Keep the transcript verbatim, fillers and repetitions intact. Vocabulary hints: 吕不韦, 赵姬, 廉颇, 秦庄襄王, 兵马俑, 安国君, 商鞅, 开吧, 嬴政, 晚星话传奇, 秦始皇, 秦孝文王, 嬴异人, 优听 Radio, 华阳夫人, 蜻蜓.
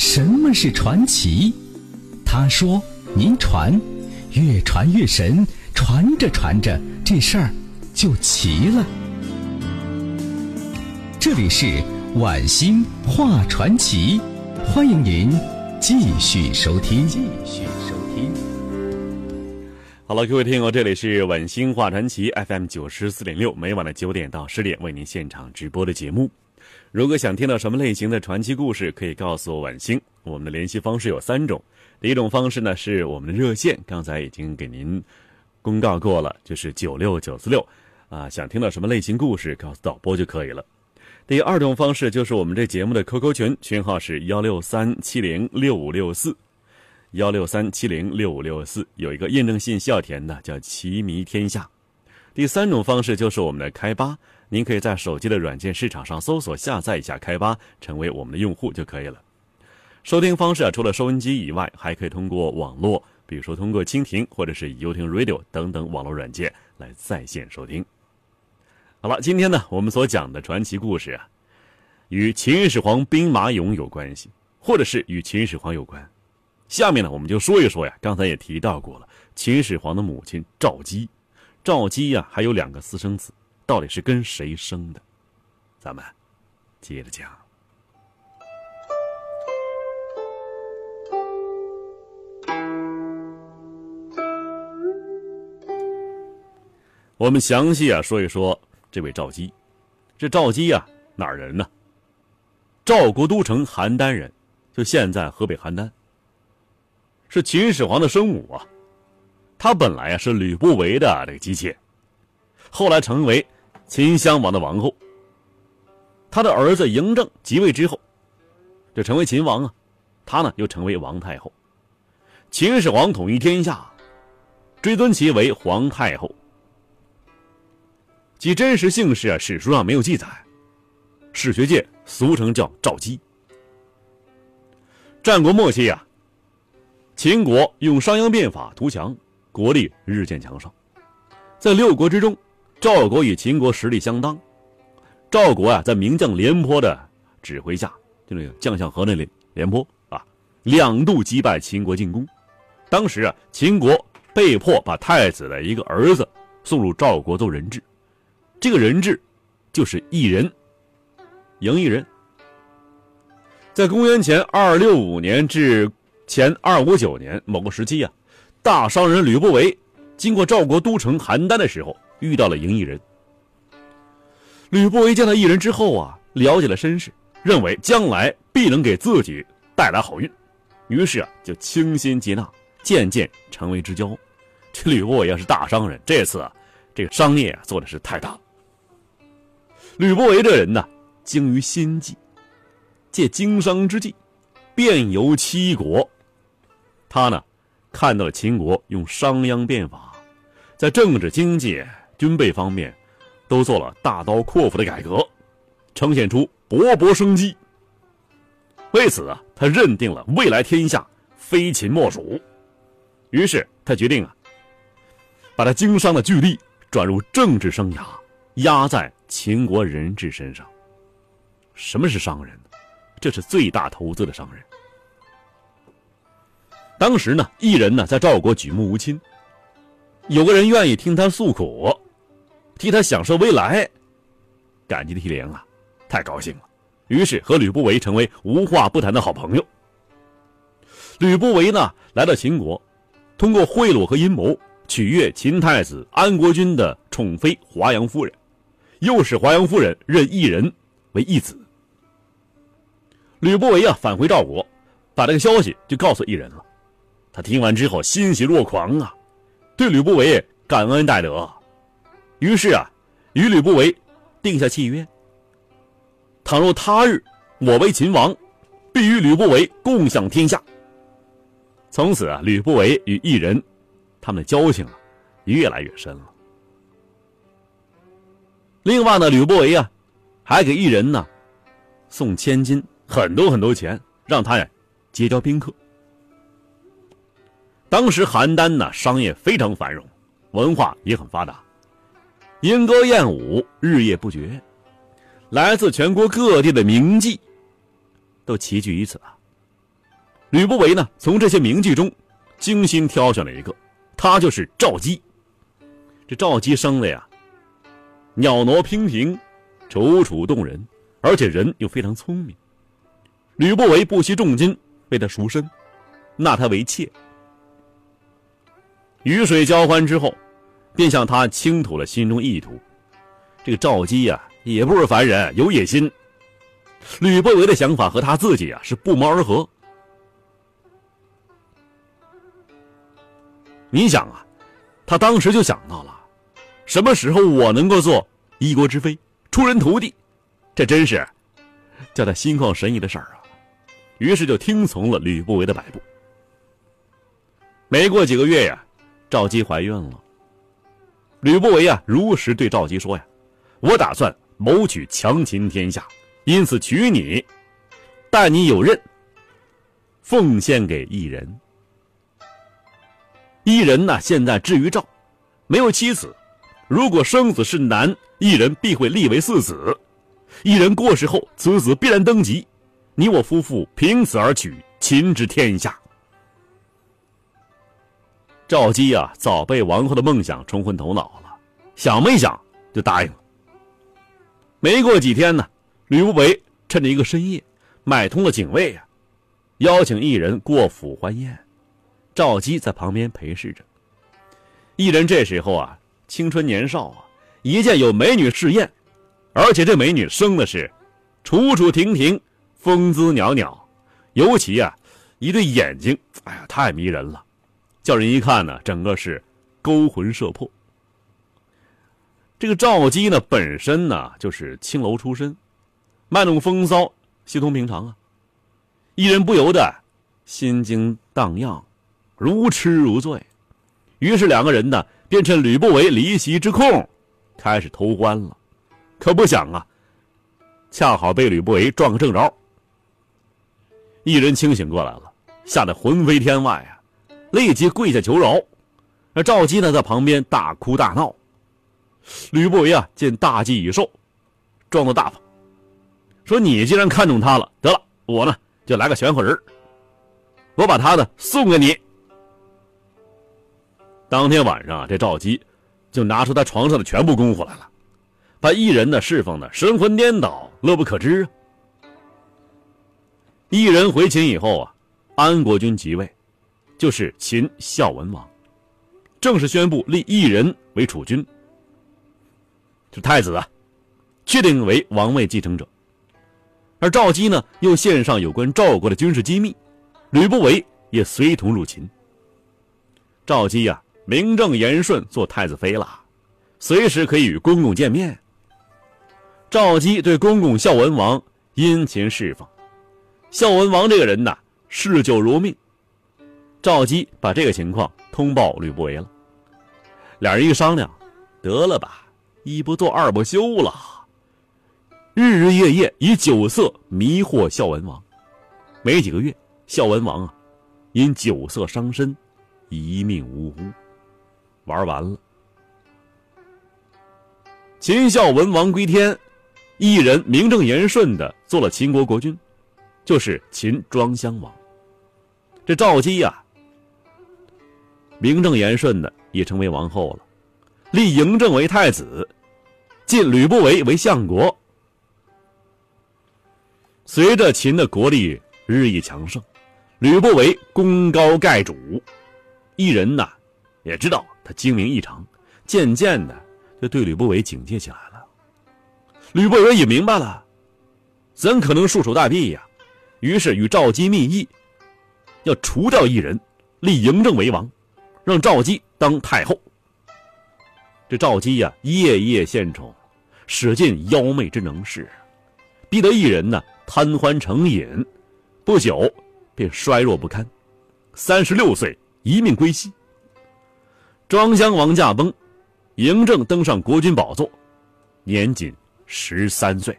什么是传奇？他说您传，越传越神，传着传着这事儿就齐了。这里是晚星话传奇，欢迎您继续收听。继续收听。好了，各位听友，这里是晚星话传奇 F M 九十四点六，每晚的九点到十点为您现场直播的节目。如果想听到什么类型的传奇故事，可以告诉晚星。我们的联系方式有三种，第一种方式呢是我们的热线，刚才已经给您公告过了，就是九六九四六啊，想听到什么类型故事，告诉导播就可以了。第二种方式就是我们这节目的 Q Q 群，群号是幺六三七零六五六四，幺六三七零六五六四，有一个验证信息要填的，叫奇迷天下。第三种方式就是我们的开吧。您可以在手机的软件市场上搜索下载一下开吧，成为我们的用户就可以了。收听方式啊，除了收音机以外，还可以通过网络，比如说通过蜻蜓或者是优听 Radio 等等网络软件来在线收听。好了，今天呢，我们所讲的传奇故事啊，与秦始皇兵马俑有关系，或者是与秦始皇有关。下面呢，我们就说一说呀，刚才也提到过了，秦始皇的母亲赵姬，赵姬呀、啊、还有两个私生子。到底是跟谁生的？咱们接着讲。我们详细啊说一说这位赵姬。这赵姬啊哪儿人呢？赵国都城邯郸人，就现在河北邯郸。是秦始皇的生母啊，她本来啊是吕不韦的这个姬妾，后来成为秦襄王的王后，他的儿子嬴政即位之后，就成为秦王啊，他呢又成为王太后。秦始皇统一天下，追尊其为皇太后。其真实姓氏啊，史书上没有记载，史学界俗称叫赵姬。战国末期啊，秦国用商鞅变法图强，国力日渐强盛。在六国之中，赵国与秦国实力相当，赵国啊在名将廉颇的指挥下，就那个将相和那里廉颇啊，两度击败秦国进攻。当时啊，秦国被迫把太子的一个儿子送入赵国做人质，这个人质就是异人，嬴异人。在公元前二六五年至前二五九年某个时期啊，大商人吕不韦经过赵国都城邯郸的时候，遇到了嬴异人。吕不韦见到异人之后啊，了解了身世，认为将来必能给自己带来好运，于是啊就倾心接纳，渐渐成为之交。这吕不韦要是大商人，这次啊这个商业啊做的是太大。吕不韦这人呢、啊、精于心计，借经商之计遍游七国。他呢看到了秦国用商鞅变法在政治经济军备方面都做了大刀阔斧的改革，呈现出勃勃生机。为此啊，他认定了未来天下非秦莫属，于是他决定啊，把他经商的巨力转入政治生涯，压在秦国人质身上。什么是商人？这是最大投资的商人。当时呢，异人呢在赵国举目无亲，有个人愿意听他诉苦，替他享受未来，感激的涕零啊，太高兴了。于是和吕不韦成为无话不谈的好朋友。吕不韦呢来到秦国，通过贿赂和阴谋取悦秦太子安国君的宠妃华阳夫人，又使华阳夫人任异人为义子。吕不韦啊返回赵国，把这个消息就告诉异人了。他听完之后欣喜若狂啊，对吕不韦感恩戴德，于是啊与吕不韦定下契约，倘若他日我为秦王，必与吕不韦共享天下。从此啊，吕不韦与异人他们的交情啊越来越深了。另外呢，吕不韦啊还给异人呢送千金，很多很多钱，让他呀结交宾客。当时邯郸呢商业非常繁荣，文化也很发达，莺歌燕舞日夜不绝，来自全国各地的名妓都齐聚于此啊，吕不韦呢，从这些名妓中精心挑选了一个，他就是赵姬。这赵姬生的呀，袅娜娉婷，楚楚动人，而且人又非常聪明。吕不韦不惜重金为她赎身，纳她为妾。雨水交欢之后，便向他倾吐了心中意图。这个赵姬呀、啊，也不是凡人，有野心。吕不韦的想法和他自己啊是不谋而合。你想啊，他当时就想到了，什么时候我能够做一国之妃，出人头地？这真是叫他心旷神怡的事儿啊！于是就听从了吕不韦的摆布。没过几个月呀、啊，赵姬怀孕了。吕不韦啊，如实对赵姬说呀：“我打算谋取强秦天下，因此娶你，但你有任，奉献给一人。一人呢、啊，现在至于赵，没有妻子。如果生子是男，一人必会立为嗣子。一人过世后，此子必然登基。你我夫妇凭此而取秦之天下。”赵姬啊，早被王后的梦想冲昏头脑了，想没想就答应了。没过几天呢，吕不韦趁着一个深夜，买通了警卫啊，邀请一人过府欢宴。赵姬在旁边陪侍着。一人这时候啊，青春年少啊，一见有美女侍宴，而且这美女生的是楚楚婷婷，风姿袅袅，尤其啊，一对眼睛，哎呀，太迷人了。叫人一看呢，整个是勾魂摄魄。这个赵姬呢，本身呢就是青楼出身，卖弄风骚稀松平常啊。一人不由得心惊荡漾，如痴如醉。于是两个人呢，便趁吕不韦离席之空，开始偷欢了。可不想啊，恰好被吕不韦撞个正着。一人清醒过来了，吓得魂飞天外啊，立即跪下求饶。而赵姬呢，在旁边大哭大闹。吕不韦啊，见大计已受，装作大方，说：“你既然看中他了，得了，我呢就来个选好人，我把他呢送给你。”当天晚上啊，这赵姬就拿出他床上的全部功夫来了，把异人呢侍奉的神魂颠倒，乐不可支啊。异人回秦以后啊，安国君即位，就是秦孝文王，正式宣布立异人为储君，这太子啊，确定为王位继承者。而赵姬呢，又献上有关赵国的军事机密，吕不韦也随同入秦。赵姬啊，名正言顺做太子妃了，随时可以与公公见面。赵姬对公公孝文王殷勤侍奉，孝文王这个人呢，嗜酒如命。赵姬把这个情况通报吕不韦了，俩人一商量，得了吧，一不做二不休了，日日夜夜以酒色迷惑孝文王。没几个月，孝文王啊，因酒色伤身，一命呜呼，玩完了。秦孝文王归天，一人名正言顺的做了秦国国君，就是秦庄襄王。这赵姬啊，名正言顺的也成为王后了，立嬴政为太子，晋吕不韦为相国。随着秦的国力日益强盛，吕不韦功高盖主。一人呢、啊、也知道他精明异常，渐渐的就对吕不韦警戒起来了。吕不韦也明白了，怎可能束手待毙呀、啊？于是与赵姬密议，要除掉一人，立嬴政为王，让赵姬当太后。这赵姬呀、啊，夜夜献宠，使尽妖媚之能事，逼得一人呢贪欢成瘾，不久便衰弱不堪，三十六岁一命归西。庄襄王驾崩，嬴政登上国君宝座，年仅十三岁。